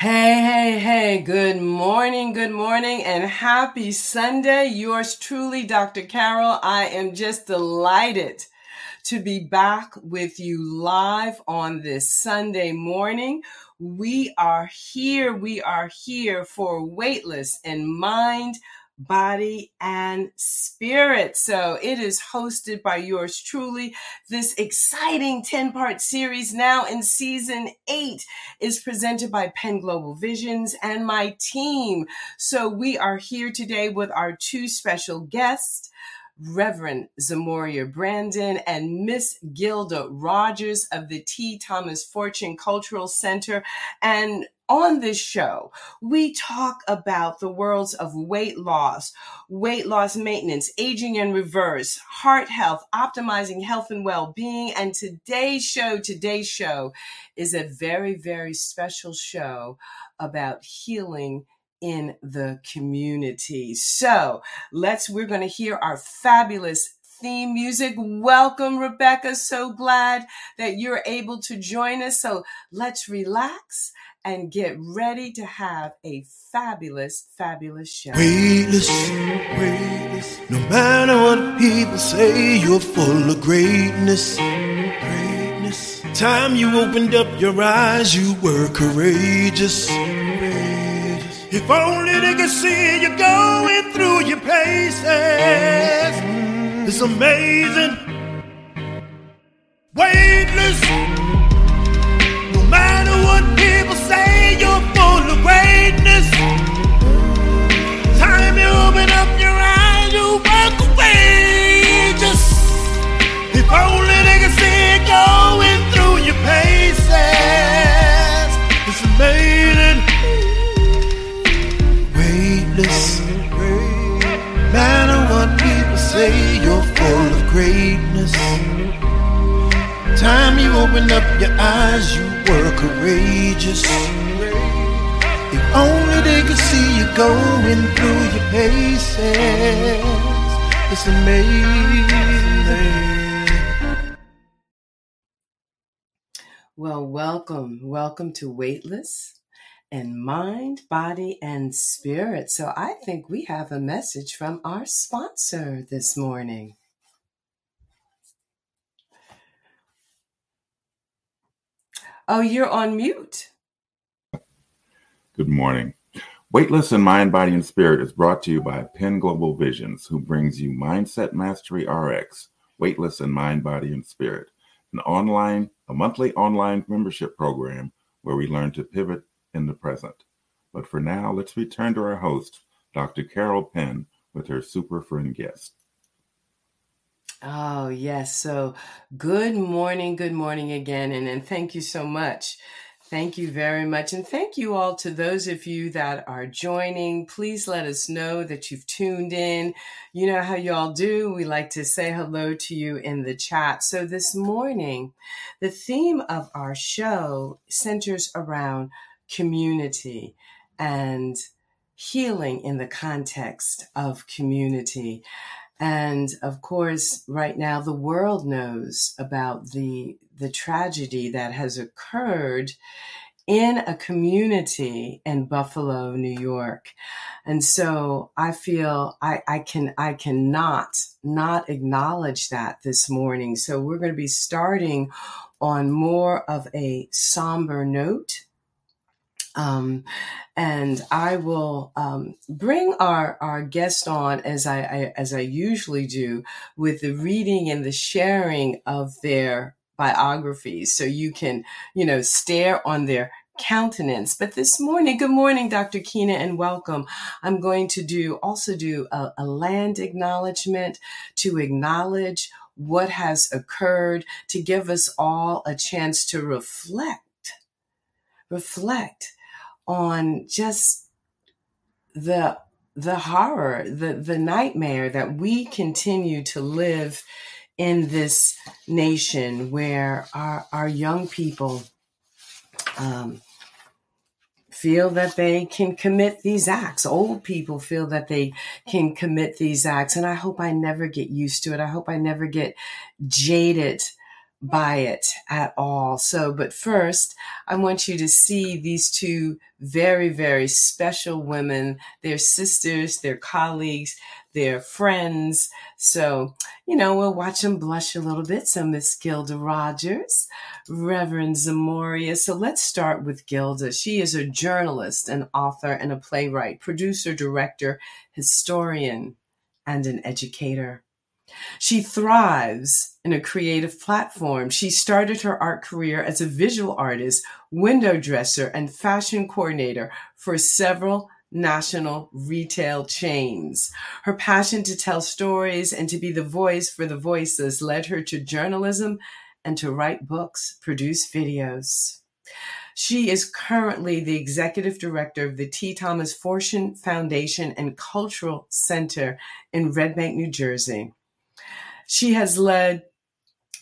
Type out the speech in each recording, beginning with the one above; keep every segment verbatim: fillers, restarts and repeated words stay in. Hey, hey, hey, good morning, good morning, and happy Sunday. Yours truly, Doctor Carol. I am just delighted to be back with you live on this Sunday morning. We are here, we are here for Weightless and Mind, Body, and Spirit. So it is hosted by yours truly. This exciting ten-part series, now in season eight, is presented by Penn Global Visions and my team. So we are here today with our two special guests, Reverend Zamoria Brandon and Miss Gilda Rogers of the T. Thomas Fortune Cultural Center. And on this show, we talk about the worlds of weight loss, weight loss maintenance, aging in reverse, heart health, optimizing health and well-being. And today's show, today's show is a very, very special show about healing in the community. So let's, we're going to hear our fabulous theme music. Welcome, Rebecca. So glad that you're able to join us. So let's relax and get ready to have a fabulous, fabulous show. Weightless, weightless. No matter what people say, you're full of greatness, greatness. Time you opened up your eyes, you were courageous. If only they could see you going through your paces. It's amazing. Weightless. No matter what people say, you're full of greatness. Time you open up your eyes, you walk away. Just if only they could see you going through your paces. It's amazing. Weightless, no matter what people say, you're full of greatness. Time you opened up your eyes, you were courageous. If only they could see you going through your paces. It's amazing. Well, welcome, welcome to Weightless and Mind, Body, and Spirit. So I think we have a message from our sponsor this morning. Oh, you're on mute. Good morning. Weightless in Mind, Body, and Spirit is brought to you by Penn Global Visions, who brings you Mindset Mastery R X, Weightless in Mind, Body, and Spirit, an online, a monthly online membership program where we learn to pivot in the present. But for now, let's return to our host, Doctor Carol Penn, with her super friend guest. Oh, yes. So good morning. Good morning again. And, and thank you so much. Thank you very much. And thank you all to those of you that are joining. Please let us know that you've tuned in. You know how you all do. We like to say hello to you in the chat. So this morning, the theme of our show centers around community and healing in the context of community. And of course, right now, the world knows about the, the tragedy that has occurred in a community in Buffalo, New York. And so I feel I, I can, I cannot not acknowledge that this morning. So we're going to be starting on more of a somber note. Um, and I will um, bring our, our guest on as I, I as I usually do with the reading and the sharing of their biographies, so you can you know stare on their countenance. But this morning, good morning, Doctor Keena, and welcome. I'm going to do also do a, a land acknowledgement to acknowledge what has occurred, to give us all a chance to reflect, reflect. on just the the horror, the, the nightmare that we continue to live in this nation, where our, our young people um, feel that they can commit these acts. Old people feel that they can commit these acts. And I hope I never get used to it. I hope I never get jaded by it at all. So, but first, I want you to see these two very, very special women. They're sisters, they're colleagues, they're friends. So, you know, we'll watch them blush a little bit. So Miss Gilda Rogers, Reverend Zamoria. So let's start with Gilda. She is a journalist, an author, and a playwright, producer, director, historian, and an educator. She thrives in a creative platform. She started her art career as a visual artist, window dresser, and fashion coordinator for several national retail chains. Her passion to tell stories and to be the voice for the voiceless led her to journalism and to write books, produce videos. She is currently the executive director of the T. Thomas Fortune Foundation and Cultural Center in Red Bank, New Jersey. She has led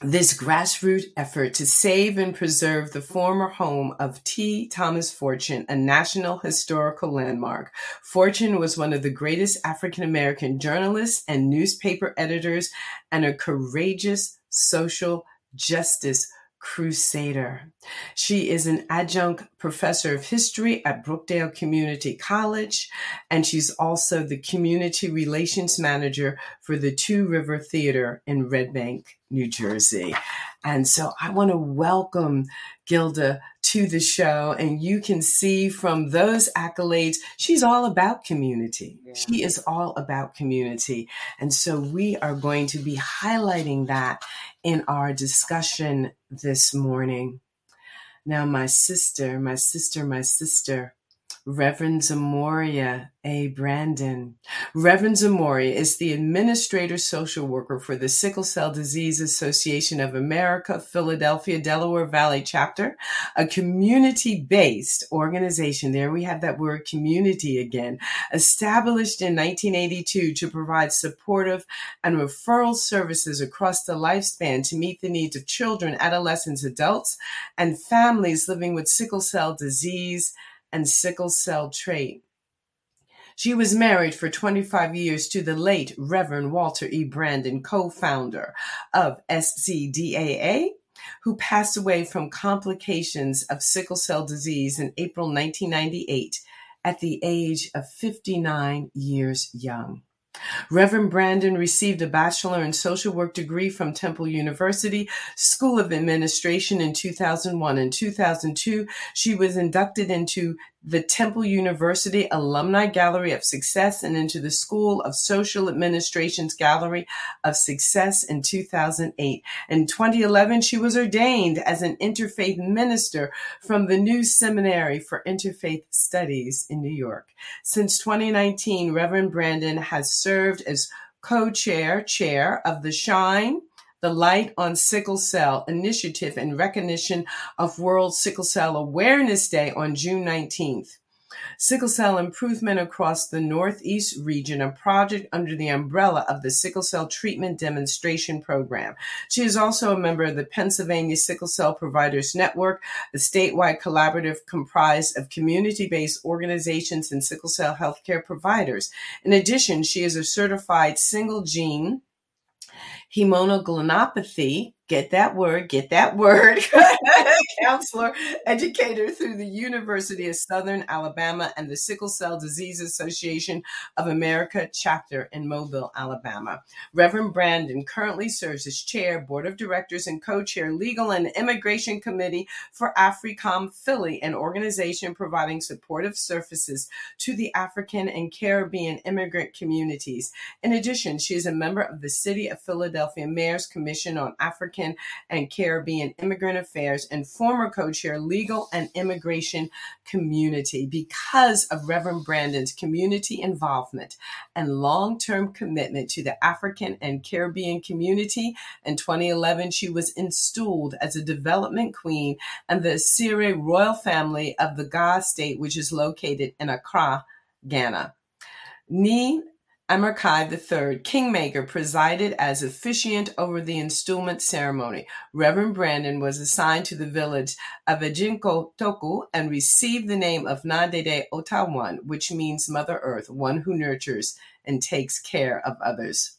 this grassroots effort to save and preserve the former home of T. Thomas Fortune, a national historical landmark. Fortune was one of the greatest African-American journalists and newspaper editors and a courageous social justice crusader. She is an adjunct professor of history at Brookdale Community College, and she's also the community relations manager for the Two River Theater in Red Bank, New Jersey. And so I want to welcome Gilda to the show, and you can see from those accolades, she's all about community. Yeah. She is all about community. And so we are going to be highlighting that in our discussion this morning. Now, my sister, my sister, my sister, Reverend Zamoria A. Brandon. Reverend Zamoria is the administrator social worker for the Sickle Cell Disease Association of America, Philadelphia, Delaware Valley chapter, a community-based organization. There we have that word community again, established in nineteen eighty-two to provide supportive and referral services across the lifespan to meet the needs of children, adolescents, adults, and families living with sickle cell disease and sickle cell trait. She was married for twenty-five years to the late Reverend Walter E. Brandon, co-founder of S C D A A, who passed away from complications of sickle cell disease in April nineteen ninety-eight at the age of fifty-nine years young. Reverend Brandon received a bachelor in social work degree from Temple University School of Administration in two thousand one. In two thousand two, she was inducted into the Temple University Alumni Gallery of Success and into the School of Social Administration's Gallery of Success in two thousand eight. In twenty eleven, she was ordained as an interfaith minister from the New Seminary for Interfaith Studies in New York. Since twenty nineteen, Reverend Brandon has served as co-chair, chair of the SHINE The Light on Sickle Cell Initiative in recognition of World Sickle Cell Awareness Day on June nineteenth. Sickle Cell Improvement Across the Northeast Region, a project under the umbrella of the Sickle Cell Treatment Demonstration Program. She is also a member of the Pennsylvania Sickle Cell Providers Network, a statewide collaborative comprised of community-based organizations and sickle cell healthcare providers. In addition, she is a certified single gene hemoglobinopathy, get that word, get that word, counselor, educator through the University of Southern Alabama and the Sickle Cell Disease Association of America chapter in Mobile, Alabama. Reverend Brandon currently serves as chair, board of directors, and co-chair legal and immigration committee for AFRICOM Philly, an organization providing supportive services to the African and Caribbean immigrant communities. In addition, she is a member of the City of Philadelphia Mayor's Commission on African and Caribbean Immigrant Affairs and former co-chair Legal and Immigration Community. Because of Reverend Brandon's community involvement and long-term commitment to the African and Caribbean community, in twenty eleven, she was installed as a development queen in the Asire royal family of the Ga State, which is located in Accra, Ghana. Ni Amarkai the third, Kingmaker, presided as officiant over the installment ceremony. Reverend Brandon was assigned to the village of Ejinkotoku and received the name of Nandede Otawan, which means Mother Earth, one who nurtures and takes care of others.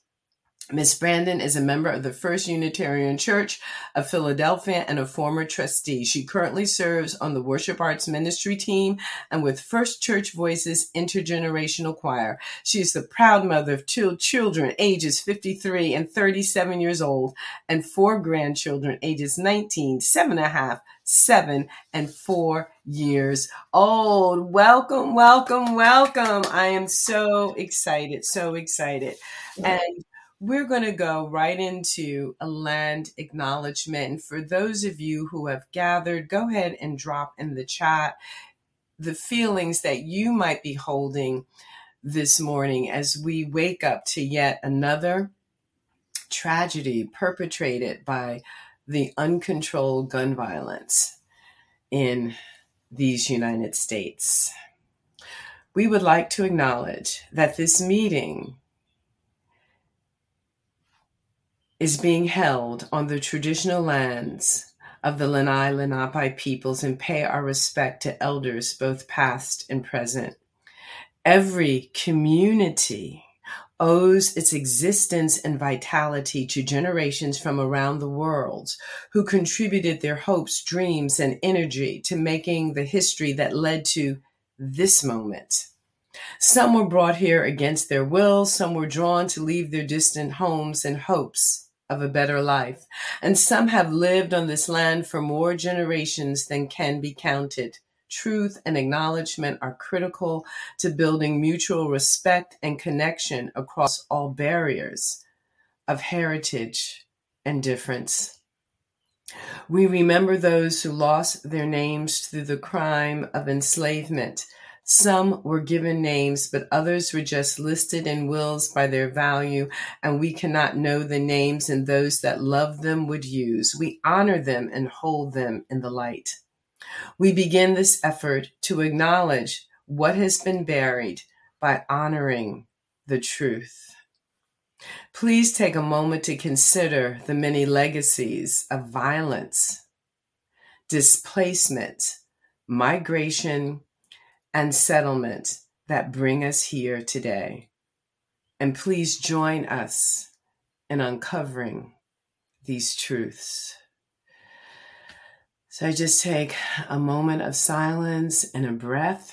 Miz Brandon is a member of the First Unitarian Church of Philadelphia and a former trustee. She currently serves on the Worship Arts Ministry team and with First Church Voices Intergenerational Choir. She is the proud mother of two children, ages fifty-three and thirty-seven years old, and four grandchildren, ages nineteen, seven and a half, seven, and four years old. Welcome, welcome, welcome. I am so excited, so excited. And we're going to go right into a land acknowledgement. And for those of you who have gathered, go ahead and drop in the chat the feelings that you might be holding this morning as we wake up to yet another tragedy perpetrated by the uncontrolled gun violence in these United States. We would like to acknowledge that this meeting is being held on the traditional lands of the Lenape, Lenape peoples and pay our respect to elders, both past and present. Every community owes its existence and vitality to generations from around the world who contributed their hopes, dreams, and energy to making the history that led to this moment. Some were brought here against their will, some were drawn to leave their distant homes in hopes of a better life, and some have lived on this land for more generations than can be counted. Truth and acknowledgement are critical to building mutual respect and connection across all barriers of heritage and difference. We remember those who lost their names through the crime of enslavement. Some were given names, but others were just listed in wills by their value, and we cannot know the names and those that loved them would use. We honor them and hold them in the light. We begin this effort to acknowledge what has been buried by honoring the truth. Please take a moment to consider the many legacies of violence, displacement, migration, and settlement that bring us here today. And please join us in uncovering these truths. So I just take a moment of silence and a breath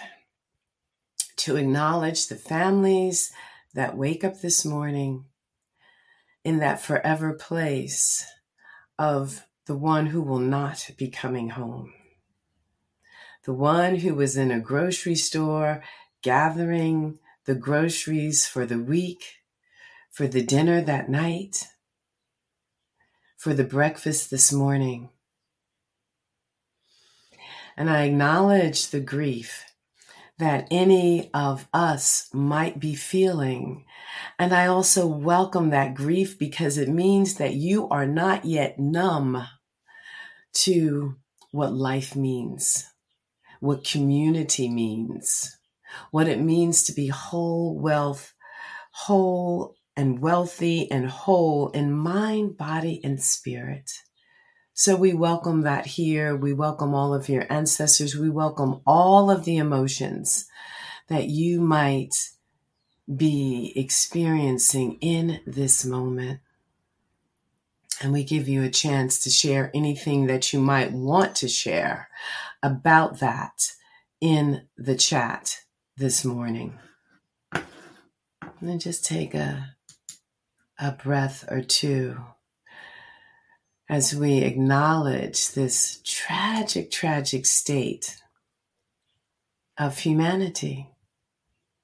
to acknowledge the families that wake up this morning in that forever place of the one who will not be coming home. The one who was in a grocery store gathering the groceries for the week, for the dinner that night, for the breakfast this morning. And I acknowledge the grief that any of us might be feeling. And I also welcome that grief because it means that you are not yet numb to what life means, what community means, what it means to be whole wealth, whole and wealthy and whole in mind, body, and spirit. So we welcome that here. We welcome all of your ancestors. We welcome all of the emotions that you might be experiencing in this moment. And we give you a chance to share anything that you might want to share about that in the chat this morning. And then just take a, a breath or two as we acknowledge this tragic, tragic state of humanity,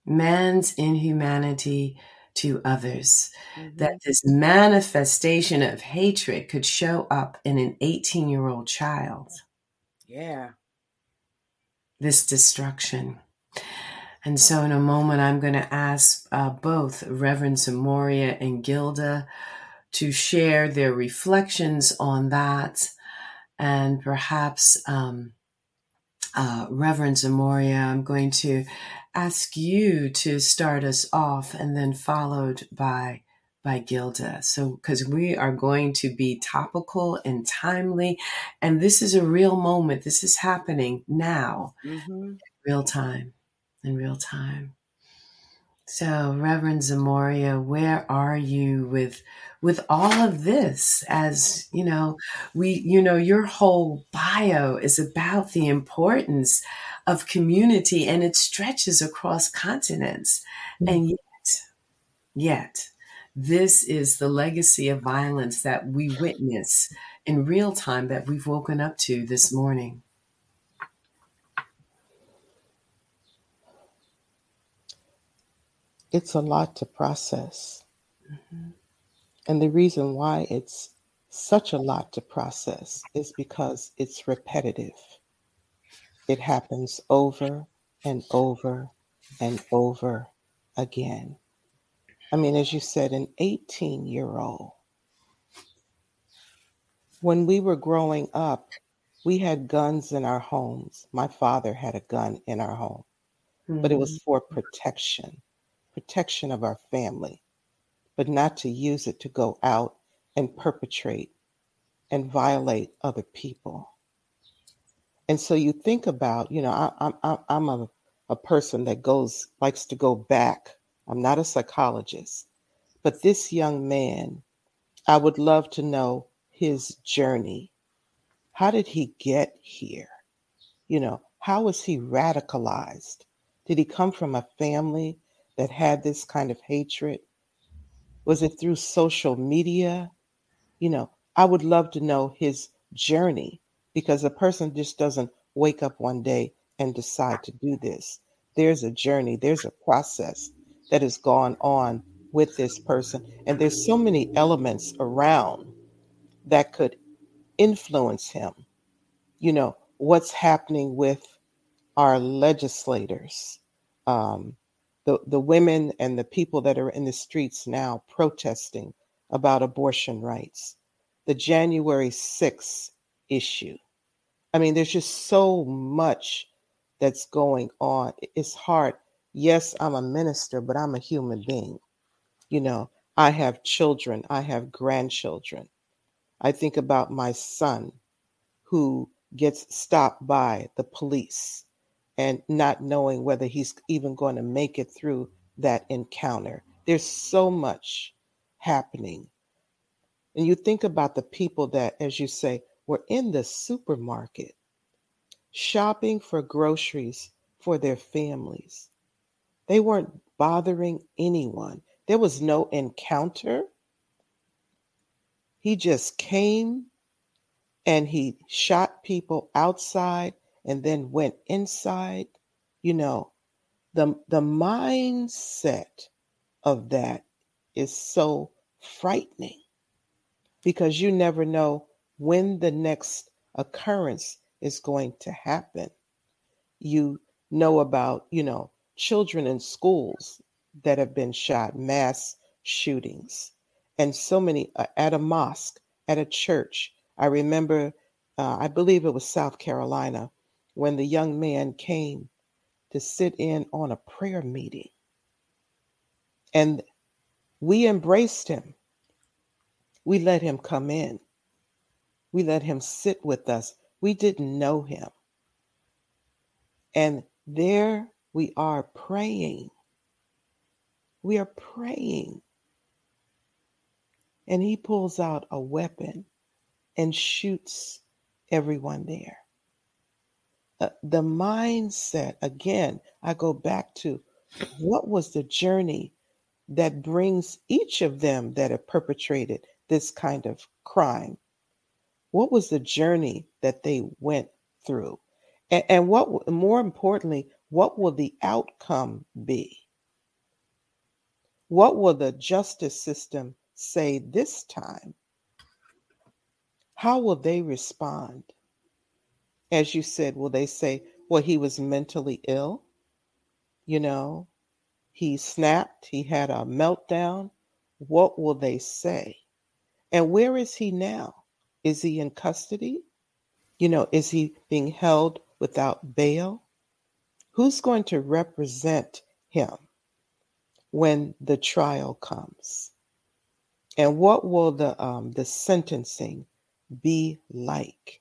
man's inhumanity to others, mm-hmm. that this manifestation of hatred could show up in an eighteen-year-old child. Yeah. This destruction. And so in a moment, I'm going to ask uh, both Reverend Zamoria and Gilda to share their reflections on that. And perhaps um, uh, Reverend Zamoria, I'm going to ask you to start us off and then followed by by Gilda. So, because we are going to be topical and timely, and this is a real moment. This is happening now, mm-hmm. in real time, in real time. So, Reverend Zamoria, where are you with with all of this? As you know, we you know your whole bio is about the importance of community, and it stretches across continents. Mm-hmm. And yet, yet, this is the legacy of violence that we witness in real time that we've woken up to this morning. It's a lot to process. Mm-hmm. And the reason why it's such a lot to process is because it's repetitive. It happens over and over and over again. I mean, as you said, an eighteen-year-old. When we were growing up, we had guns in our homes. My father had a gun in our home, mm-hmm. but it was for protection. protection of our family, but not to use it to go out and perpetrate and violate other people. And so you think about, you know, I, I, I'm a, a person that goes, likes to go back. I'm not a psychologist, but this young man, I would love to know his journey. How did he get here? You know, how was he radicalized? Did he come from a family that had this kind of hatred? Was it through social media? You know, I would love to know his journey, because a person just doesn't wake up one day and decide to do this. There's a journey, there's a process that has gone on with this person. And there's so many elements around that could influence him. You know, what's happening with our legislators, um, The, the women and the people that are in the streets now protesting about abortion rights, the January sixth issue. I mean, there's just so much that's going on. It's hard. Yes, I'm a minister, but I'm a human being. You know, I have children. I have grandchildren. I think about my son who gets stopped by the police and not knowing whether he's even going to make it through that encounter. There's so much happening. And you think about the people that, as you say, were in the supermarket, shopping for groceries for their families. They weren't bothering anyone. There was no encounter. He just came and he shot people outside and then went inside. You know, the, the mindset of that is so frightening, because you never know when the next occurrence is going to happen. You know about, you know, children in schools that have been shot, mass shootings, and so many uh, at a mosque, at a church. I remember, uh, I believe it was South Carolina, when the young man came to sit in on a prayer meeting. And we embraced him. We let him come in. We let him sit with us. We didn't know him. And there we are praying. We are praying. And he pulls out a weapon and shoots everyone there. Uh, the mindset, again, I go back to, what was the journey that brings each of them that have perpetrated this kind of crime? What was the journey that they went through? And, and what, more importantly, what will the outcome be? What will the justice system say this time? How will they respond? As you said, will they say, well, he was mentally ill? You know, he snapped, he had a meltdown. What will they say? And where is he now? Is he in custody? You know, is he being held without bail? Who's going to represent him when the trial comes? And what will the um, the sentencing be like?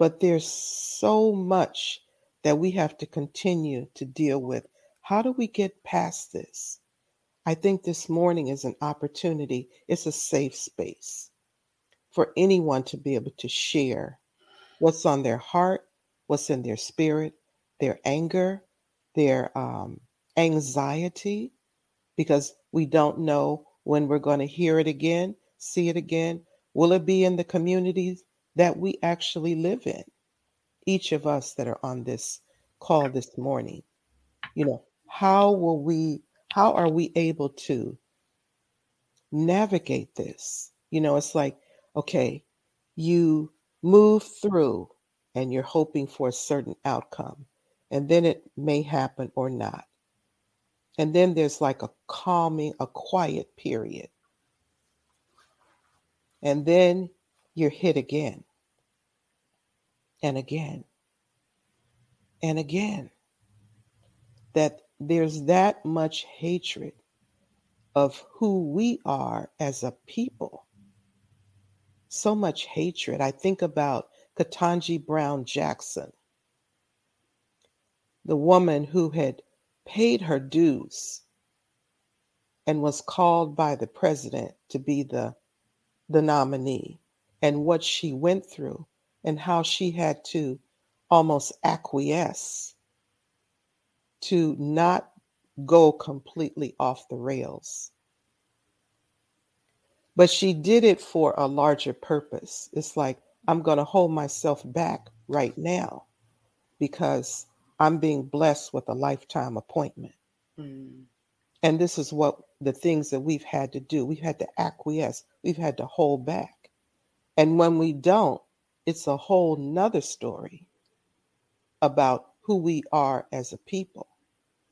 But there's so much that we have to continue to deal with. How do we get past this? I think this morning is an opportunity. It's a safe space for anyone to be able to share what's on their heart, what's in their spirit, their anger, their um, anxiety, because we don't know when we're going to hear it again, see it again. Will it be in the communities that we actually live in? Each of us that are on this call this morning, you know, how will we, how are we able to navigate this? You know, it's like, okay, you move through and you're hoping for a certain outcome, and then it may happen or not. And then there's like a calming, a quiet period. And then you're hit again and again and again. That there's that much hatred of who we are as a people. So much hatred. I think about Ketanji Brown Jackson, the woman who had paid her dues and was called by the president to be the, the nominee, and what she went through and how she had to almost acquiesce to not go completely off the rails. But she did it for a larger purpose. It's like, I'm going to hold myself back right now because I'm being blessed with a lifetime appointment. Mm. And this is what the things that we've had to do. We've had to acquiesce. We've had to hold back. And when we don't, it's a whole nother story about who we are as a people,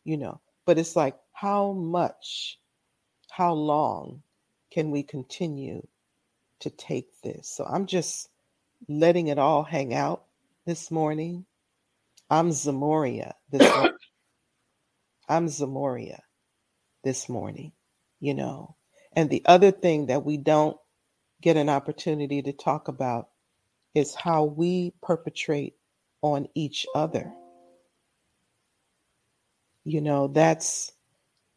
you know. But it's like, how much, how long can we continue to take this? So I'm just letting it all hang out this morning. I'm Zamoria this morning. I'm Zamoria this morning, you know. And the other thing that we don't get an opportunity to talk about is how we perpetrate on each other. You know, that's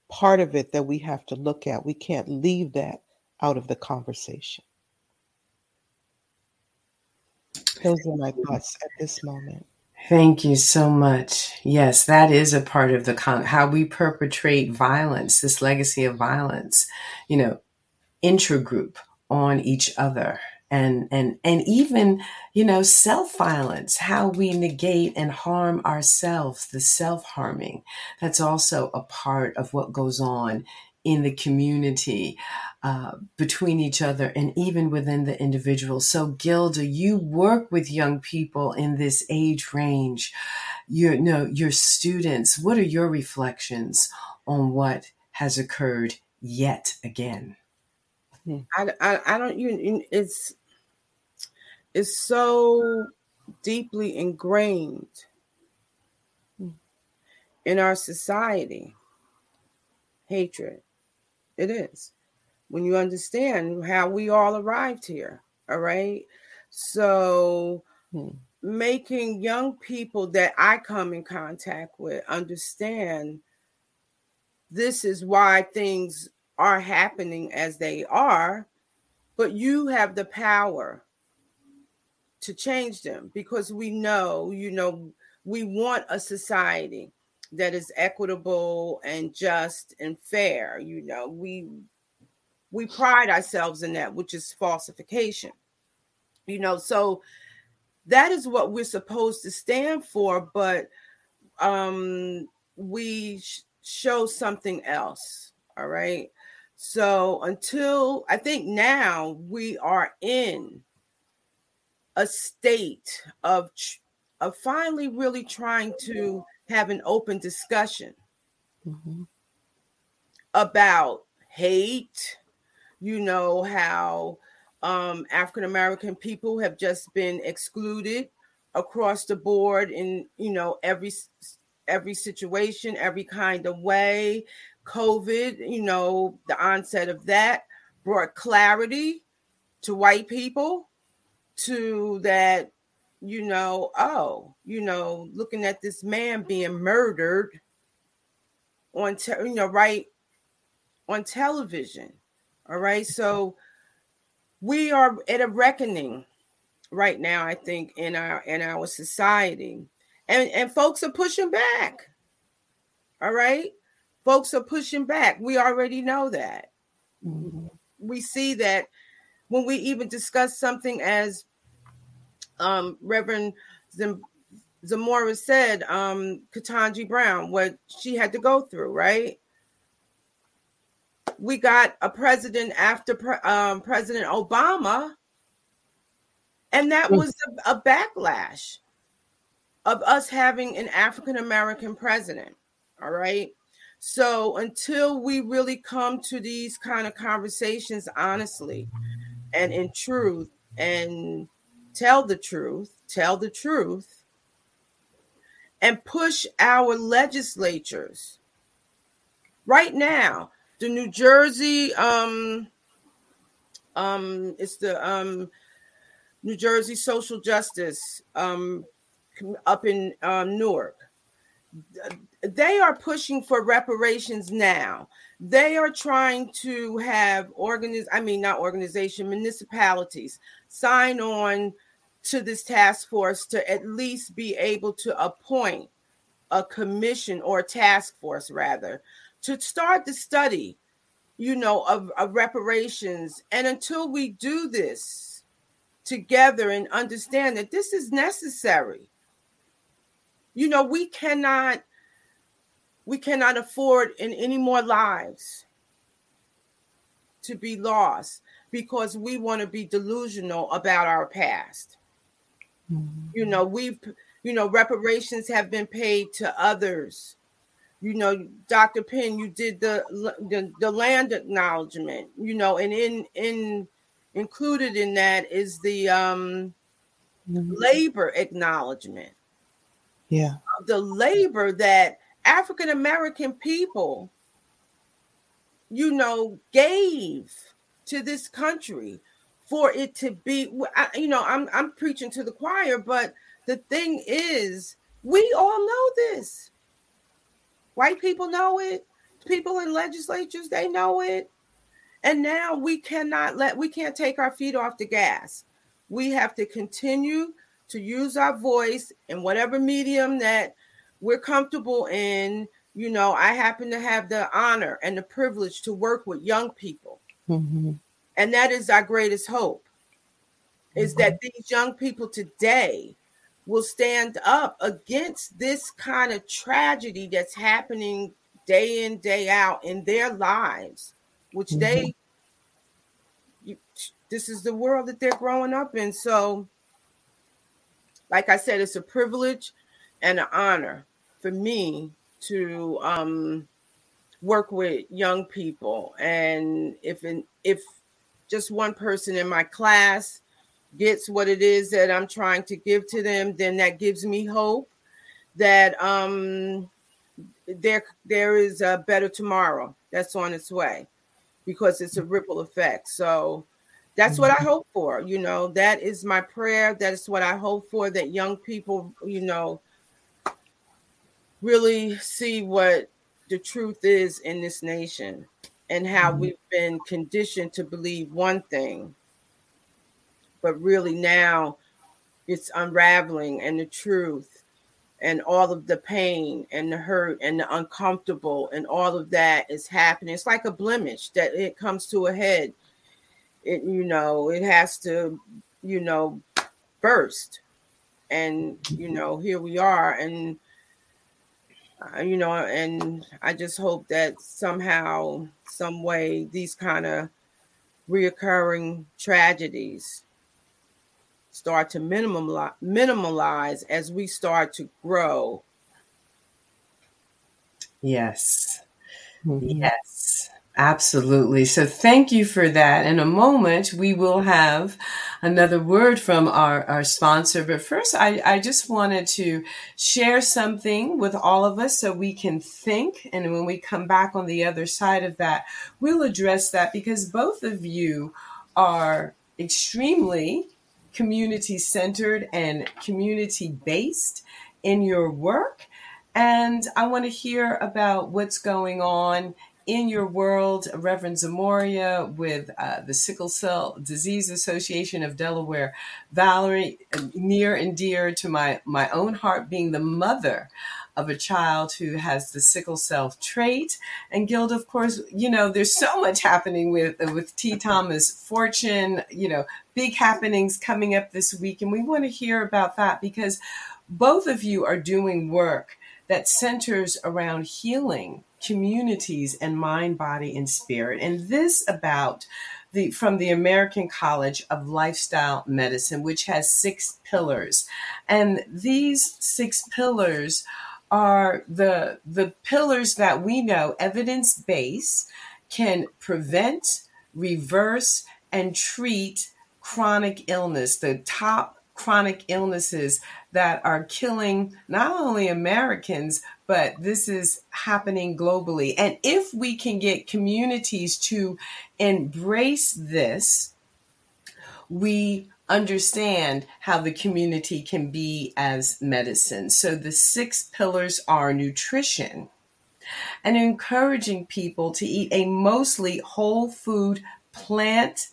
part of it that we have to look at. We can't leave that out of the conversation. Those are my thoughts at this moment. Thank you so much. Yes, that is a part of the con- how we perpetrate violence, this legacy of violence, you know, intragroup on each other. And, and, and even, you know, self-violence, how we negate and harm ourselves, the self-harming. That's also a part of what goes on in the community, uh, between each other and even within the individual. So Gilda, you work with young people in this age range, you know, your students. What are your reflections on what has occurred yet again? I, I, I don't, you, it's, It's so deeply ingrained in our society, hatred. It is. When you understand how we all arrived here, all right? So hmm. making young people that I come in contact with understand this is why things are happening as they are, but you have the power to change them, because we know, you know, we want a society that is equitable and just and fair. You know, we we pride ourselves in that, which is falsification. You know, so that is what we're supposed to stand for, but um, we sh- show something else, all right? So until, I think now we are in a state of, of finally really trying to have an open discussion mm-hmm. about hate, you know, how um, African-American people have just been excluded across the board in, you know, every, every situation, every kind of way. COVID, you know, the onset of that brought clarity to white people, to that, you know, oh, you know, looking at this man being murdered on, te- you know, right on television. All right. So we are at a reckoning right now, I think, in our in our society. And, and folks are pushing back. All right. Folks are pushing back. We already know that. Mm-hmm. We see that when we even discuss something as um, Reverend Zam- Zamoria said, um, Ketanji Brown, what she had to go through, right? We got a president after pre- um, President Obama, and that was a, a backlash of us having an African-American president, all right? So until we really come to these kind of conversations honestly and in truth and tell the truth, tell the truth, and push our legislatures. Right now, the New Jersey, um, um, it's the um, New Jersey Social Justice um, up in um, Newark. They are pushing for reparations now. They are trying to have organiz- I mean, not organization, municipalities sign on to this task force to at least be able to appoint a commission or a task force, rather, to start the study, you know, of, of reparations. And until we do this together and understand that this is necessary, you know, we cannot we cannot afford in any more lives to be lost because we want to be delusional about our past. Mm-hmm. You know, we've you know, reparations have been paid to others. You know, Doctor Penn, you did the the, the land acknowledgement, you know, and in in included in that is the um, mm-hmm. labor acknowledgement. Yeah, the labor that African American people, you know, gave to this country for it to be, you know, I'm I'm preaching to the choir, but the thing is, we all know this. White people know it. People in legislatures, they know it. And now we cannot let, we can't take our feet off the gas. We have to continue to use our voice in whatever medium that we're comfortable in. You know, I happen to have the honor and the privilege to work with young people. Mm-hmm. And that is our greatest hope, is mm-hmm. that these young people today will stand up against this kind of tragedy that's happening day in, day out in their lives, which mm-hmm. they, you, this is the world that they're growing up in. So, like I said, it's a privilege and an honor for me to um, work with young people. And if in, if just one person in my class gets what it is that I'm trying to give to them, then that gives me hope that um, there there is a better tomorrow that's on its way, because it's a ripple effect. So that's what I hope for. You know, that is my prayer. That is what I hope for, that young people, you know, really see what the truth is in this nation and how we've been conditioned to believe one thing. But really now it's unraveling, and the truth and all of the pain and the hurt and the uncomfortable and all of that is happening. It's like a blemish that it comes to a head. It, you know, it has to, you know, burst. And, you know, here we are. And, uh, you know, and I just hope that somehow, some way, these kind of reoccurring tragedies start to minimalize, minimalize as we start to grow. Yes. Yes. Absolutely. So thank you for that. In a moment, we will have another word from our, our sponsor. But first, I, I just wanted to share something with all of us so we can think. And when we come back on the other side of that, we'll address that, because both of you are extremely community-centered and community-based in your work. And I want to hear about what's going on in your world, Reverend Zamoria, with uh, the Sickle Cell Disease Association of Delaware Valley, near and dear to my, my own heart, being the mother of a child who has the sickle cell trait. And Gilda, of course, you know, there's so much happening with, with T. Thomas Fortune, you know, big happenings coming up this week. And we want to hear about that because both of you are doing work that centers around healing communities and mind, body, and spirit. And this about the from the American College of Lifestyle Medicine, which has six pillars. And these six pillars are the, the pillars that we know, evidence-based, can prevent, reverse, and treat chronic illness, the top chronic illnesses that are killing not only Americans, but this is happening globally. And if we can get communities to embrace this, we understand how the community can be as medicine. So the six pillars are nutrition and encouraging people to eat a mostly whole food, plant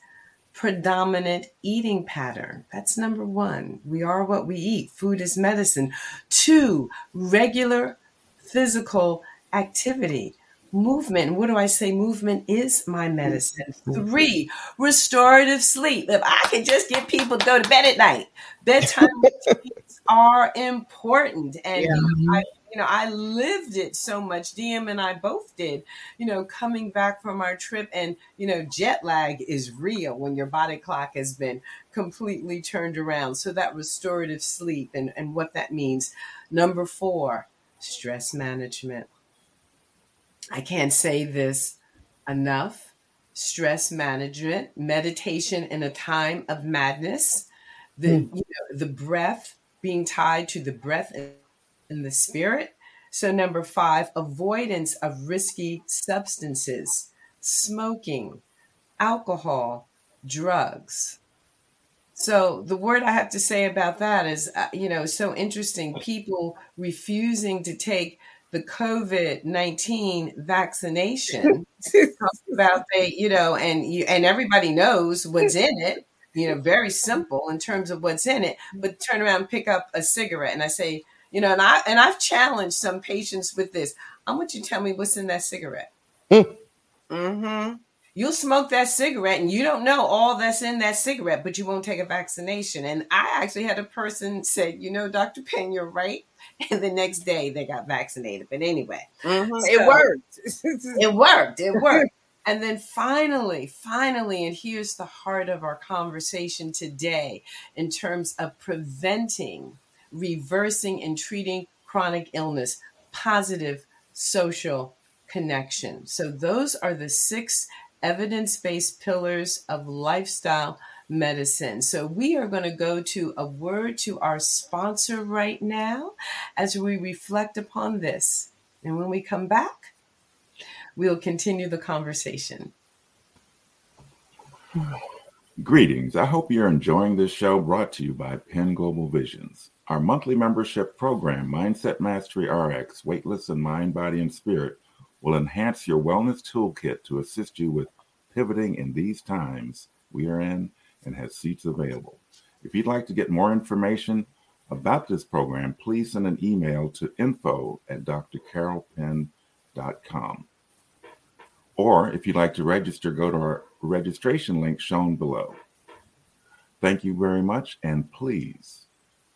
predominant eating pattern. That's number one. We are what we eat. Food is medicine. Two, regular physical activity, movement. What do I say? Movement is my medicine. Three, restorative sleep. If I can just get people to go to bed at night, bedtime routines are important. And yeah. you know, I You know, I lived it so much. D M and I both did, you know, coming back from our trip. And, you know, jet lag is real when your body clock has been completely turned around. So that restorative sleep and, and what that means. Number four, stress management. I can't say this enough. Stress management, meditation in a time of madness, the, mm. you know, the breath being tied to the breath and in the spirit. So number five, avoidance of risky substances, smoking, alcohol, drugs. So the word I have to say about that is, uh, you know, so interesting, people refusing to take the COVID nineteen vaccination about they, you know, and you, and everybody knows what's in it, you know, very simple in terms of what's in it, but turn around and pick up a cigarette. And I say, You know, and, I, and I've challenged some patients with this. I want you to tell me what's in that cigarette. Mm. Mm-hmm. You'll smoke that cigarette and you don't know all that's in that cigarette, but you won't take a vaccination. And I actually had a person say, you know, Doctor Penn, you're right. And the next day they got vaccinated. But anyway, mm-hmm. so it worked. It worked. It worked. And then finally, finally, and here's the heart of our conversation today in terms of preventing, reversing, and treating chronic illness, positive social connection. So those are the six evidence-based pillars of lifestyle medicine. So we are going to go to a word to our sponsor right now as we reflect upon this. And when we come back, we'll continue the conversation. Greetings. I hope you're enjoying this show brought to you by Penn Global Visions. Our monthly membership program, Mindset Mastery R X, Weightless and Mind, Body, and Spirit, will enhance your wellness toolkit to assist you with pivoting in these times we are in, and has seats available. If you'd like to get more information about this program, please send an email to info at d r carol penn dot com. Or if you'd like to register, go to our registration link shown below. Thank you very much, and please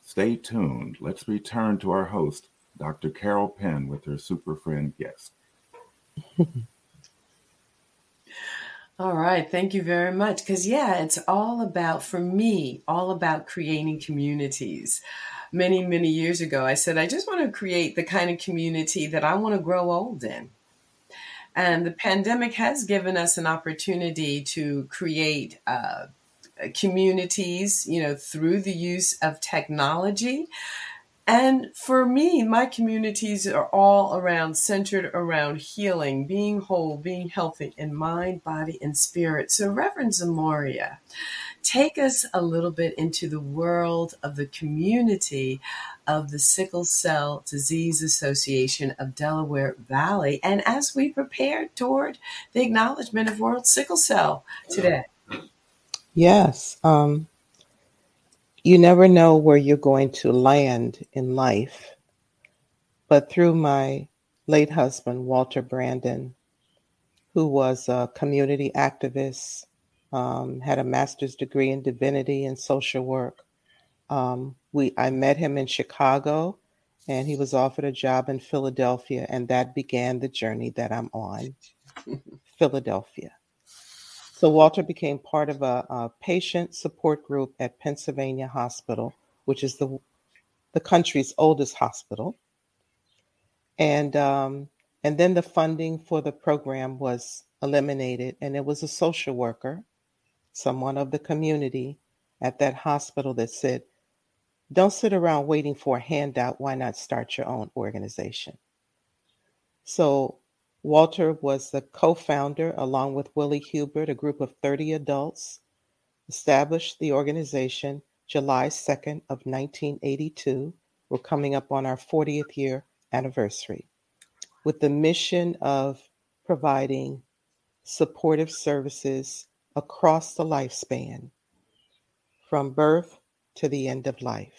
stay tuned. Let's return to our host, Doctor Carol Penn, with her super friend guest. All right. Thank you very much. Because, yeah, it's all about, for me, all about creating communities. Many, many years ago, I said, I just want to create the kind of community that I want to grow old in. And the pandemic has given us an opportunity to create uh communities, you know, through the use of technology. And for me, my communities are all around, centered around healing, being whole, being healthy in mind, body, and spirit. So Reverend Zamoria, Take us a little bit into the world of the community of the Sickle Cell Disease Association of Delaware Valley, and as we prepare toward the acknowledgement of World Sickle Cell today. Yes. Um, you never know where you're going to land in life, but through my late husband, Walter Brandon, who was a community activist, um, had a master's degree in divinity and social work. Um, we I met him in Chicago, and he was offered a job in Philadelphia, and that began the journey that I'm on, Philadelphia. So Walter became part of a, a patient support group at Pennsylvania Hospital, which is the, the country's oldest hospital. And um, and then the funding for the program was eliminated, and it was a social worker, someone of the community at that hospital, that said, don't sit around waiting for a handout. Why not start your own organization? So Walter was the co-founder, along with Willie Hubert, a group of thirty adults, established the organization July second of nineteen eighty-two. We're coming up on our fortieth year anniversary, with the mission of providing supportive services across the lifespan, from birth to the end of life.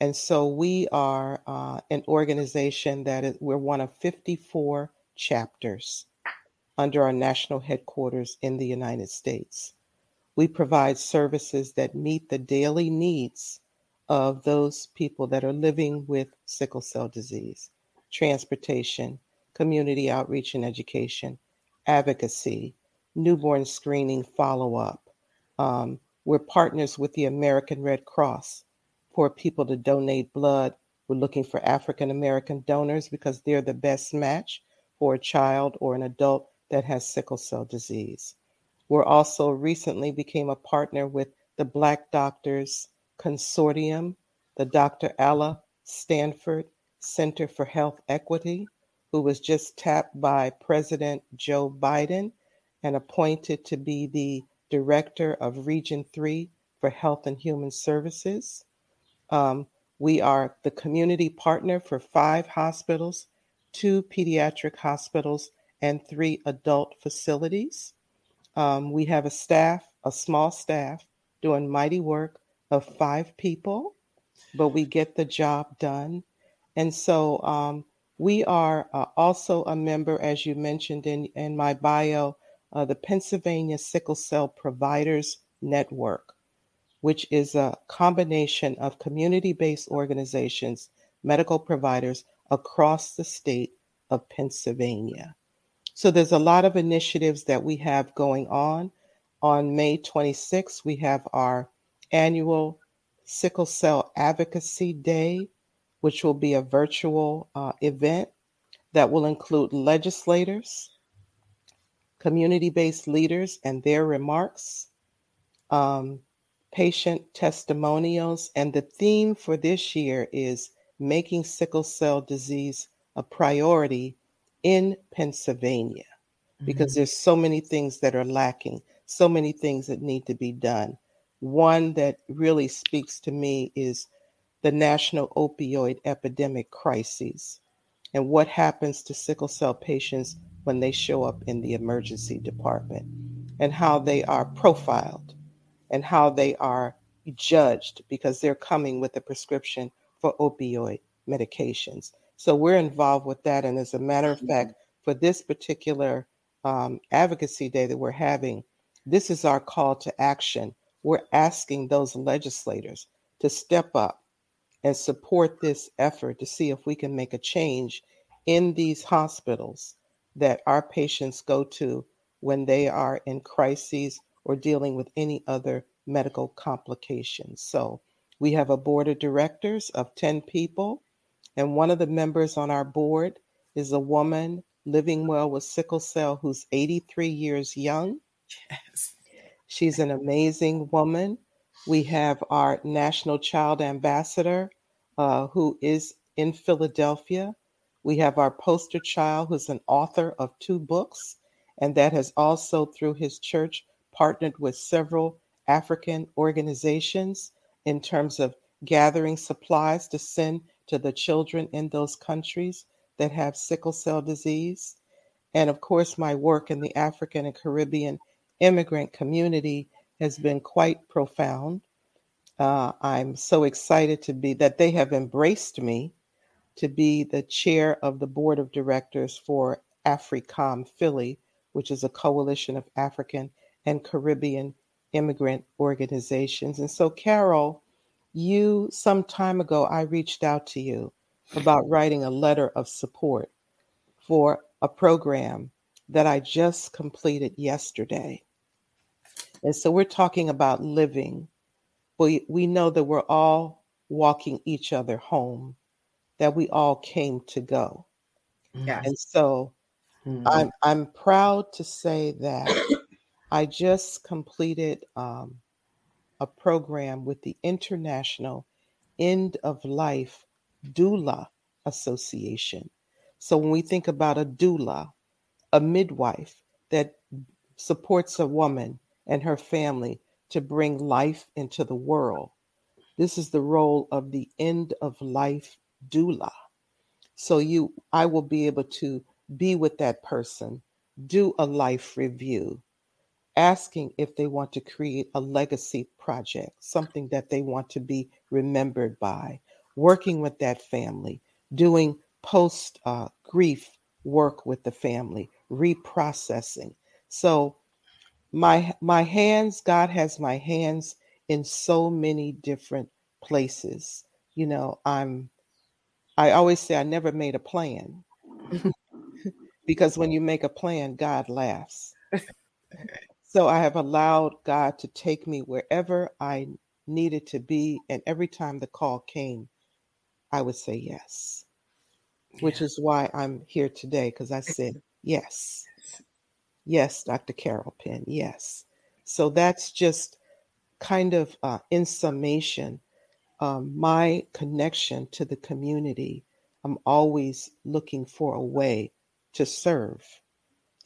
And so we are uh, an organization that is, we're one of fifty-four chapters under our national headquarters in the United States. We provide services that meet the daily needs of those people that are living with sickle cell disease: transportation, community outreach and education, advocacy, newborn screening, follow-up. Um, we're partners with the American Red Cross for people to donate blood. We're looking for African American donors because they're the best match for a child or an adult that has sickle cell disease. We're also recently became a partner with the Black Doctors Consortium, the Doctor Alla Stanford Center for Health Equity, who was just tapped by President Joe Biden and appointed to be the director of Region three for Health and Human Services. Um, we are the community partner for five hospitals, two pediatric hospitals, and three adult facilities. Um, we have a staff, a small staff, doing mighty work of five people, but we get the job done. And so um, we are uh, also a member, as you mentioned in, in my bio, uh, the Pennsylvania Sickle Cell Providers Network, which is a combination of community-based organizations, medical providers across the state of Pennsylvania. So there's a lot of initiatives that we have going on. On May twenty-sixth, we have our annual Sickle Cell Advocacy Day, which will be a virtual uh, event that will include legislators, community-based leaders and their remarks, um, patient testimonials, and the theme for this year is making sickle cell disease a priority in Pennsylvania, mm-hmm. because there's so many things that are lacking, so many things that need to be done. One that really speaks to me is the national opioid epidemic crises and what happens to sickle cell patients when they show up in the emergency department, and how they are profiled and how they are judged because they're coming with a prescription for opioid medications. So we're involved with that. And as a matter of fact, for this particular um, advocacy day that we're having, this is our call to action. We're asking those legislators to step up and support this effort to see if we can make a change in these hospitals that our patients go to when they are in crises or dealing with any other medical complications. So we have a board of directors of ten people, and one of the members on our board is a woman living well with sickle cell who's eighty-three years young. Yes. She's an amazing woman. We have our National Child Ambassador, uh, who is in Philadelphia. We have our poster child, who's an author of two books, and that has also, through his church, partnered with several African organizations in terms of gathering supplies to send to the children in those countries that have sickle cell disease. And of course, my work in the African and Caribbean immigrant community has been quite profound. Uh, I'm so excited to be that they have embraced me to be the chair of the board of directors for AFRICOM Philly, which is a coalition of African and Caribbean immigrant organizations. And so, Carol, you, some time ago, I reached out to you about writing a letter of support for a program that I just completed yesterday. And so we're talking about living. We, we know that we're all walking each other home, that we all came to go. Yes. And so mm-hmm. I'm, I'm proud to say that I just completed um, a program with the International End of Life Doula Association. So when we think about a doula, a midwife that supports a woman and her family to bring life into the world, this is the role of the end of life doula. So you, I will be able to be with that person, do a life review, asking if they want to create a legacy project, something that they want to be remembered by, working with that family, doing post uh, grief work with the family, reprocessing. So my my hands, God has my hands in so many different places. You know, I'm I always say I never made a plan because when you make a plan, God laughs. So I have allowed God to take me wherever I needed to be. And every time the call came, I would say yes. Which yeah. is why I'm here today, because I said, yes, yes, Doctor Carol Penn, yes. So that's just kind of uh, in summation, um, my connection to the community. I'm always looking for a way to serve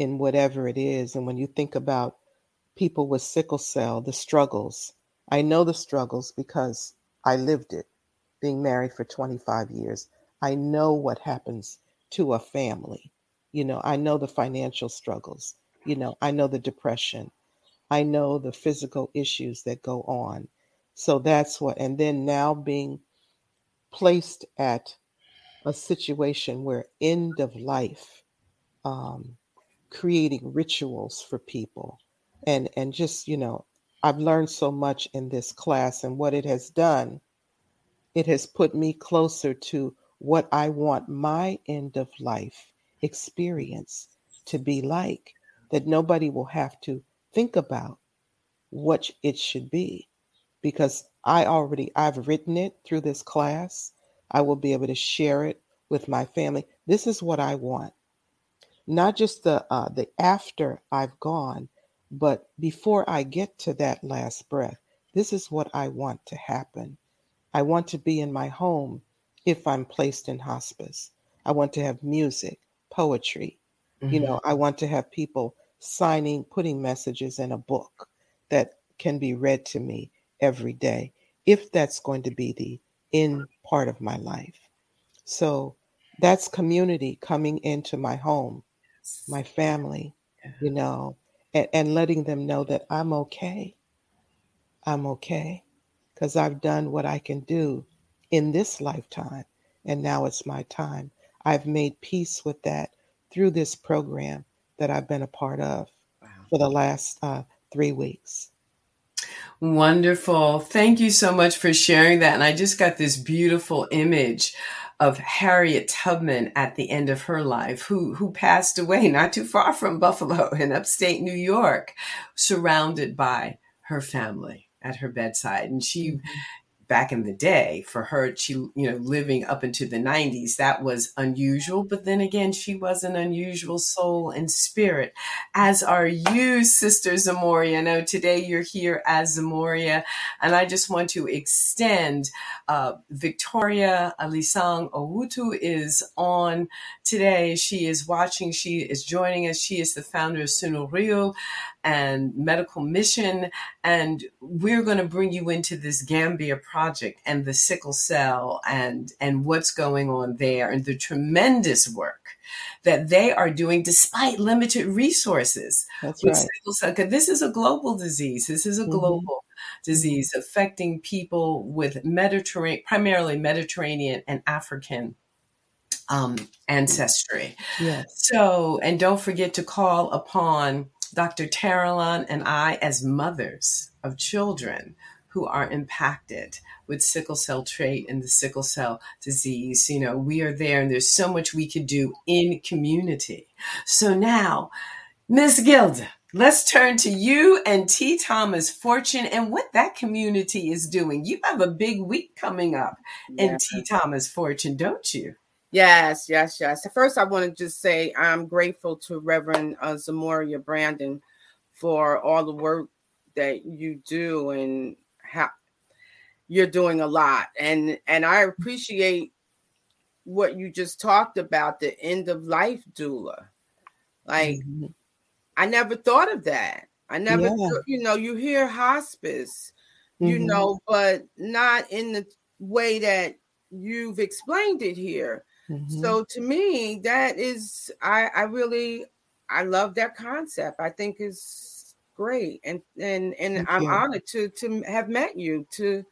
in whatever it is. And when you think about people with sickle cell, the struggles, I know the struggles because I lived it, being married for twenty-five years. I know what happens to a family. You know, I know the financial struggles. You know, I know the depression. I know the physical issues that go on. So that's what, and then now being placed at a situation where end of life, um, creating rituals for people. And, and just, you know, I've learned so much in this class, and what it has done, it has put me closer to what I want my end of life experience to be like, that nobody will have to think about what it should be, because I already, I've written it through this class. I will be able to share it with my family. This is what I want. Not just the, uh, the after I've gone, but before I get to that last breath, this is what I want to happen. I want to be in my home. If I'm placed in hospice, I want to have music, poetry. Mm-hmm. You know, I want to have people signing, putting messages in a book that can be read to me every day, if that's going to be the end part of my life. So that's community coming into my home, my family, yeah. you know, and, and letting them know that I'm okay. I'm okay, because I've done what I can do in this lifetime, and now it's my time. I've made peace with that through this program that I've been a part of wow. for the last uh, three weeks. Wonderful. Thank you so much for sharing that. And I just got this beautiful image of Harriet Tubman at the end of her life, who who passed away not too far from Buffalo in upstate New York, surrounded by her family at her bedside. And she back in the day. For her, she, you know, living up into the nineties, that was unusual. But then again, she was an unusual soul and spirit, as are you, Sister Zamoria. I know today you're here as Zamoria, and I just want to extend uh, Victoria Alisang Owutu is on today. She is watching. She is joining us. She is the founder of Sunu Rio and Medical Mission, and we're going to bring you into this Gambia project and the sickle cell and, and what's going on there and the tremendous work that they are doing despite limited resources. That's right. Sickle cell. This is a global disease. This is a global mm-hmm. disease affecting people with Mediterranean, primarily Mediterranean and African um, ancestry. Yes. So, and don't forget to call upon Doctor Taralon and I as mothers of children who are impacted with sickle cell trait and the sickle cell disease. You know, we are there, and there's so much we could do in community. So now, Miss Gilda, let's turn to you and T. Thomas Fortune and what that community is doing. You have a big week coming up in yeah. T. Thomas Fortune, don't you? Yes, yes, yes. So first, I want to just say I'm grateful to Reverend uh, Zamoria Brandon for all the work that you do, and how you're doing a lot. And and I appreciate what you just talked about, the end of life doula. Like, mm-hmm. I never thought of that. I never, yeah. thought, you know, you hear hospice, mm-hmm. you know, but not in the way that you've explained it here. Mm-hmm. So to me, that is, I, I really, I love that concept. I think it's great. And and and Thank I'm you. honored to to have met you, to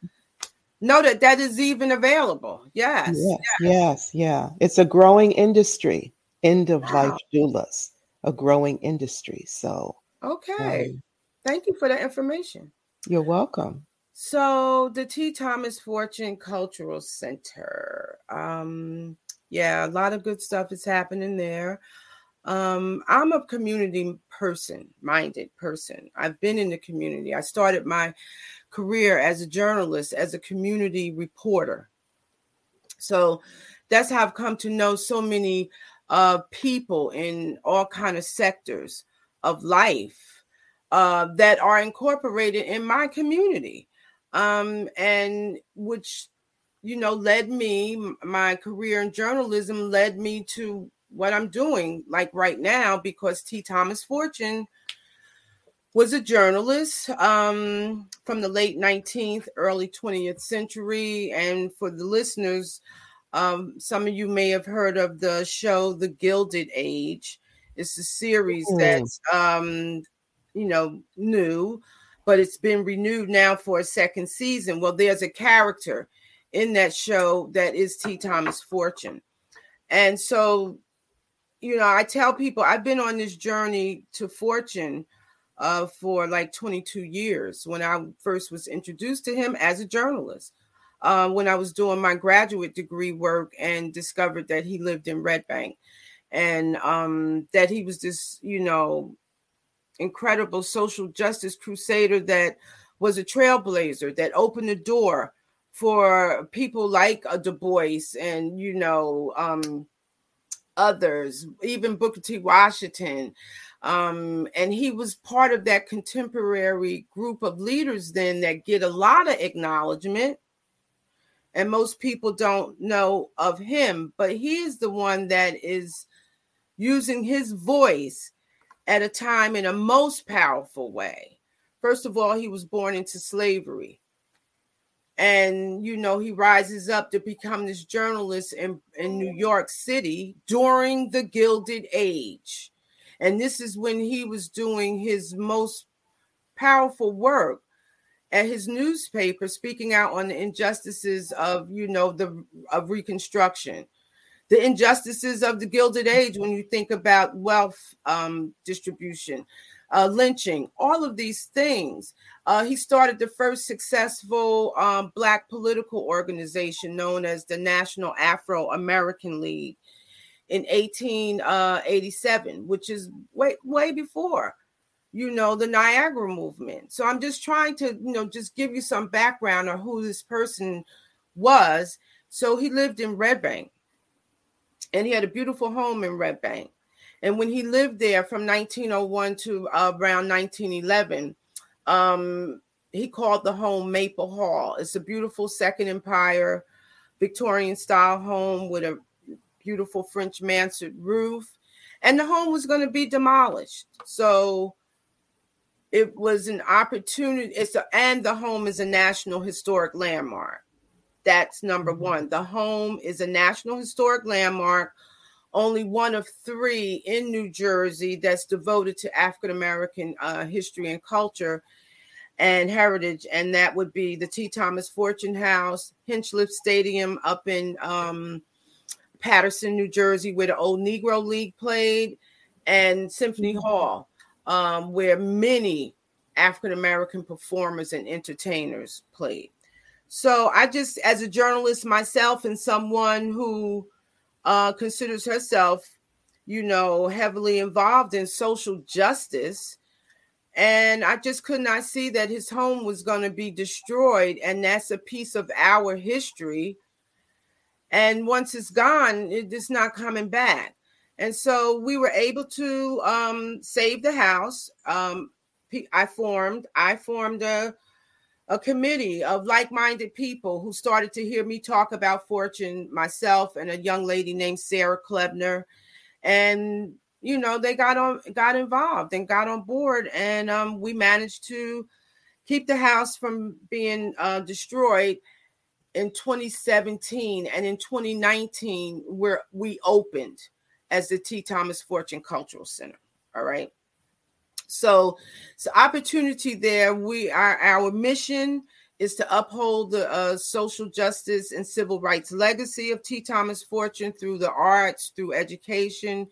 know that that is even available. Yes. Yes. yes. yes yeah. It's a growing industry. End of life wow. doulas, a growing industry. So. Okay. Um, Thank you for that information. You're welcome. So the T. Thomas Fortune Cultural Center. Um, yeah, a lot of good stuff is happening there. Um, I'm a community person, minded person. I've been in the community. I started my career as a journalist, as a community reporter. So that's how I've come to know so many uh, people in all kinds of sectors of life uh, that are incorporated in my community. Um, and which, you know, led me, my career in journalism led me to what I'm doing like right now, because T. Thomas Fortune was a journalist um, from the late nineteenth, early twentieth century. And for the listeners, um, some of you may have heard of the show, The Gilded Age. It's a series mm. that's, um, you know, new, but it's been renewed now for a second season. Well, there's a character in that show that is T. Thomas Fortune. And so, you know, I tell people I've been on this journey to Fortune uh, for like twenty-two years, when I first was introduced to him as a journalist, uh, when I was doing my graduate degree work and discovered that he lived in Red Bank, and um, that he was this, you know, incredible social justice crusader that was a trailblazer, that opened the door for people like Du Bois and, you know, um, others, even Booker T. Washington. Um, and he was part of that contemporary group of leaders then that get a lot of acknowledgement. And most people don't know of him, but he is the one that is using his voice at a time in a most powerful way. First of all, he was born into slavery. And, you know, he rises up to become this journalist in, in New York City during the Gilded Age. And this is when he was doing his most powerful work at his newspaper, speaking out on the injustices of, you know, the of Reconstruction. The injustices of the Gilded Age, when you think about wealth um, distribution, uh, lynching, all of these things. Uh, he started the first successful um, Black political organization known as the National Afro-American League in eighteen eighty-seven, which is way, way before, you know, the Niagara movement. So I'm just trying to, you know, just give you some background on who this person was. So he lived in Red Bank, and he had a beautiful home in Red Bank. And when he lived there from nineteen oh one to uh, around nineteen eleven, um, he called the home Maple Hall. It's a beautiful Second Empire Victorian style home with a beautiful French mansard roof. And the home was going to be demolished. So it was an opportunity. It's a, and the home is a National Historic Landmark. That's number one. The home is a National Historic Landmark, only one of three in New Jersey that's devoted to African-American uh, history and culture and heritage. And that would be the T. Thomas Fortune House, Hinchcliffe Stadium up in um, Paterson, New Jersey, where the old Negro League played, and Symphony Hall, um, where many African-American performers and entertainers played. So I just, as a journalist myself and someone who uh, considers herself, you know, heavily involved in social justice, and I just could not see that his home was going to be destroyed, and that's a piece of our history. And once it's gone, it's not coming back. And so we were able to um, save the house. Um, I formed, I formed a a committee of like-minded people who started to hear me talk about Fortune, myself, and a young lady named Sarah Klebner. And, you know, they got on, got involved and got on board. And um, we managed to keep the house from being uh, destroyed in twenty seventeen. And in twenty nineteen, we're, we opened as the T. Thomas Fortune Cultural Center. All right. So it's an opportunity there. We are, our mission is to uphold the uh, social justice and civil rights legacy of T. Thomas Fortune through the arts, through education,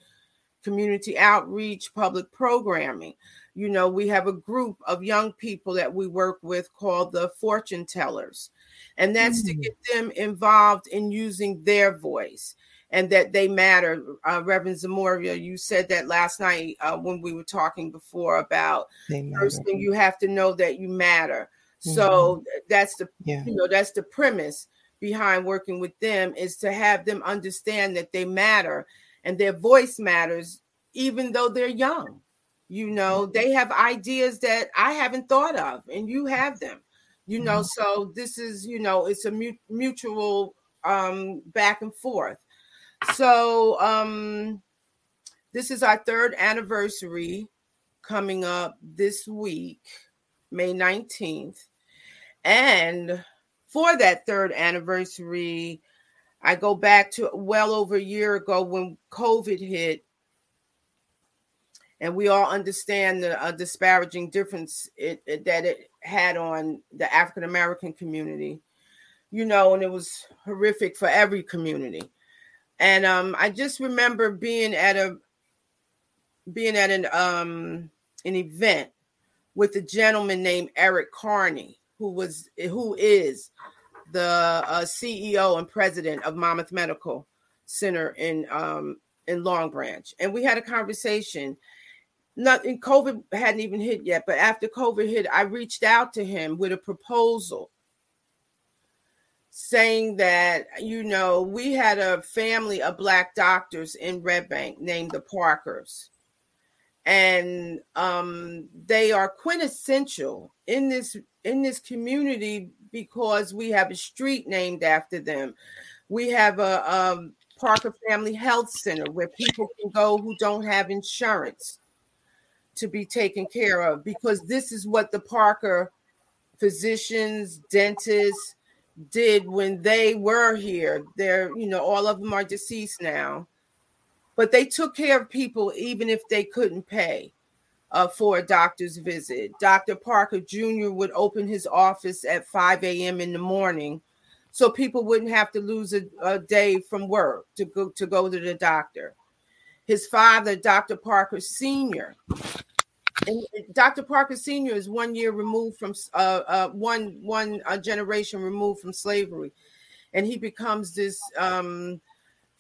community outreach, public programming. You know, we have a group of young people that we work with called the Fortune Tellers, and that's mm-hmm. to get them involved in using their voice. And that they matter. Uh, Reverend Zamoria, you said that last night uh, when we were talking before about first thing you have to know that you matter. Mm-hmm. So that's the yeah. you know that's the premise behind working with them, is to have them understand that they matter and their voice matters, even though they're young. You know, mm-hmm. they have ideas that I haven't thought of, and you have them. You mm-hmm. know, so this is you know it's a mu- mutual um, back and forth. So um, this is our third anniversary coming up this week, May nineteenth. And for that third anniversary, I go back to well over a year ago when COVID hit. And we all understand the uh, disparaging difference it, it, that it had on the African-American community, you know, and it was horrific for every community. And um, I just remember being at a being at an um, an event with a gentleman named Eric Carney, who was who is the uh, C E O and president of Monmouth Medical Center in um, in Long Branch, and we had a conversation. Nothing, COVID hadn't even hit yet, but after COVID hit, I reached out to him with a proposal, saying that, you know, we had a family of Black doctors in Red Bank named the Parkers. And um, they are quintessential in this in this community because we have a street named after them. We have a, a Parker Family Health Center where people can go who don't have insurance to be taken care of, because this is what the Parker physicians, dentists, did when they were here. They're, you know, all of them are deceased now, but they took care of people even if they couldn't pay uh, for a doctor's visit. Doctor Parker Junior would open his office at five a.m. in the morning so people wouldn't have to lose a, a day from work to go, to go to the doctor. His father, Doctor Parker Senior, and Doctor Parker Senior is one year removed from uh, uh, one one uh, generation removed from slavery, and he becomes this um,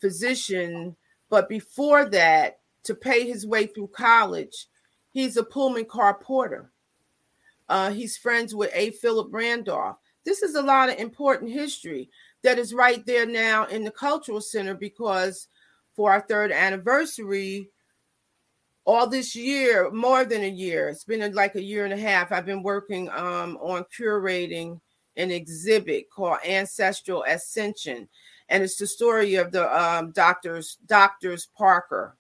physician. But before that, to pay his way through college, He's a Pullman car porter. Uh, he's friends with A. Philip Randolph. This is a lot of important history that is right there now in the Cultural Center, because for our third anniversary, all this year, more than a year, it's been like a year and a half, I've been working um, on curating an exhibit called Ancestral Ascension. And it's the story of the um, doctors, doctors Parker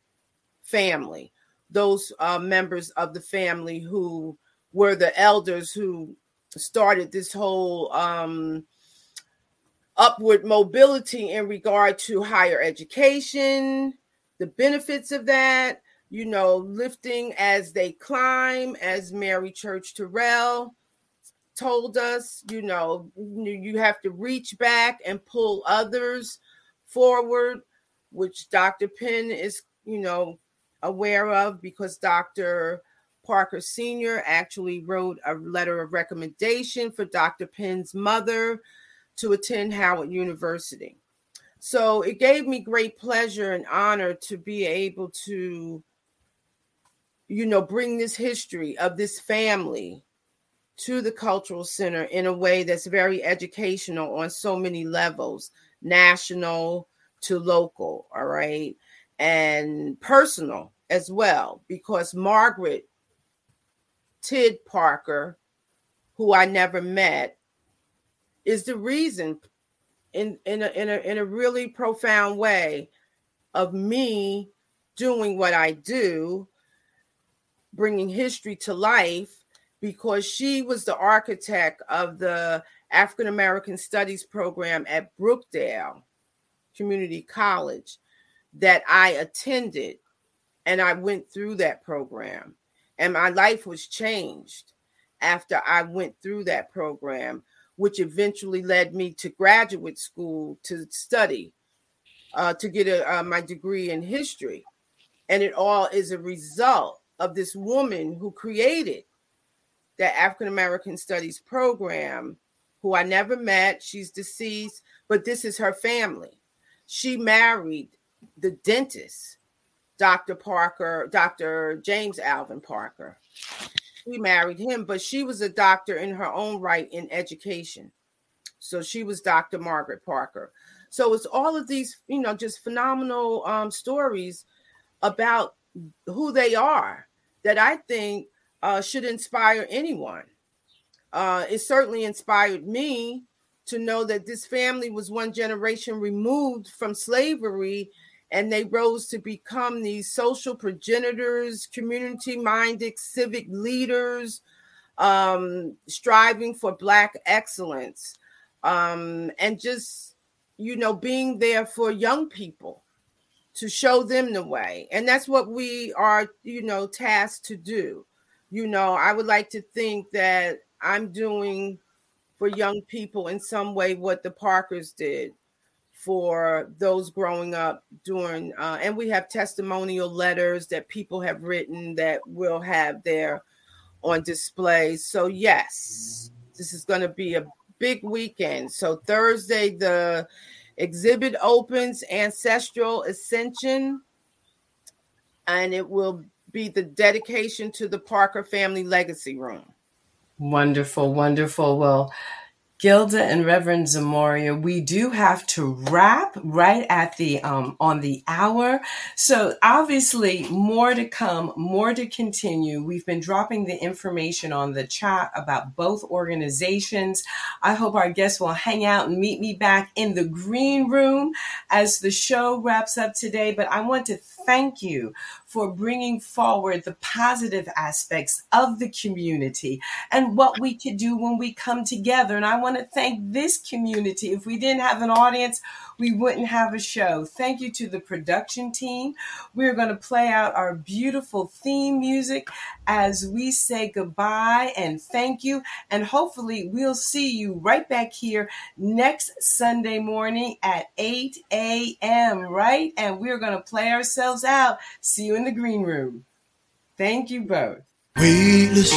family, those uh, members of the family who were the elders who started this whole um, upward mobility in regard to higher education, the benefits of that, you know, lifting as they climb, as Mary Church Terrell told us, you know, you have to reach back and pull others forward, which Doctor Penn is, you know, aware of, because Doctor Parker Senior actually wrote a letter of recommendation for Doctor Penn's mother to attend Howard University. So it gave me great pleasure and honor to be able to, you know, bring this history of this family to the Cultural Center in a way that's very educational on so many levels, national to local, all right, and personal as well, because Margaret Tidd Parker, who I never met, is the reason in, in, a, in, a, in a really profound way of me doing what I do, bringing history to life, because she was the architect of the African American Studies program at Brookdale Community College that I attended, and I went through that program. And my life was changed after I went through that program, which eventually led me to graduate school to study, uh, to get a, uh, my degree in history. And it all is a result of this woman who created that African American Studies program, who I never met. She's deceased, but this is her family. She married the dentist, Doctor Parker, Doctor James Alvin Parker. She married him, but she was a doctor in her own right in education. So she was Doctor Margaret Parker. So it's all of these, you know, just phenomenal um, stories about who they are that I think Uh, should inspire anyone. Uh, it certainly inspired me to know that this family was one generation removed from slavery, and they rose to become these social progenitors, community-minded civic leaders, um, striving for Black excellence, um, and just, you know, being there for young people to show them the way. And that's what we are, you know, tasked to do. You know, I would like to think that I'm doing for young people in some way what the Parkers did for those growing up during, uh, and we have testimonial letters that people have written that we'll have there on display. So yes, this is going to be a big weekend. So Thursday, the exhibit opens, Ancestral Ascension, and it will be the dedication to the Parker Family Legacy Room. Wonderful, wonderful. Well, Gilda and Reverend Zamoria, we do have to wrap right at the um, on the hour. So obviously more to come, more to continue. We've been dropping the information on the chat about both organizations. I hope our guests will hang out and meet me back in the green room as the show wraps up today. But I want to thank you for bringing forward the positive aspects of the community and what we could do when we come together. And I want to thank this community. If we didn't have an audience, we wouldn't have a show. Thank you to the production team. We're going to play out our beautiful theme music as we say goodbye and thank you. And hopefully we'll see you right back here next Sunday morning at eight a.m., right? And we're going to play ourselves out. See you in the green room. Thank you both. Weightless,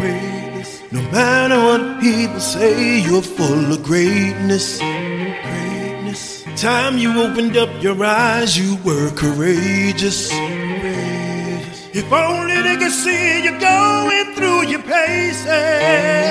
weightless. No matter what people say, you're full of greatness, greatness. Time you opened up your eyes, you were courageous, courageous. If only they could see you going through your paces.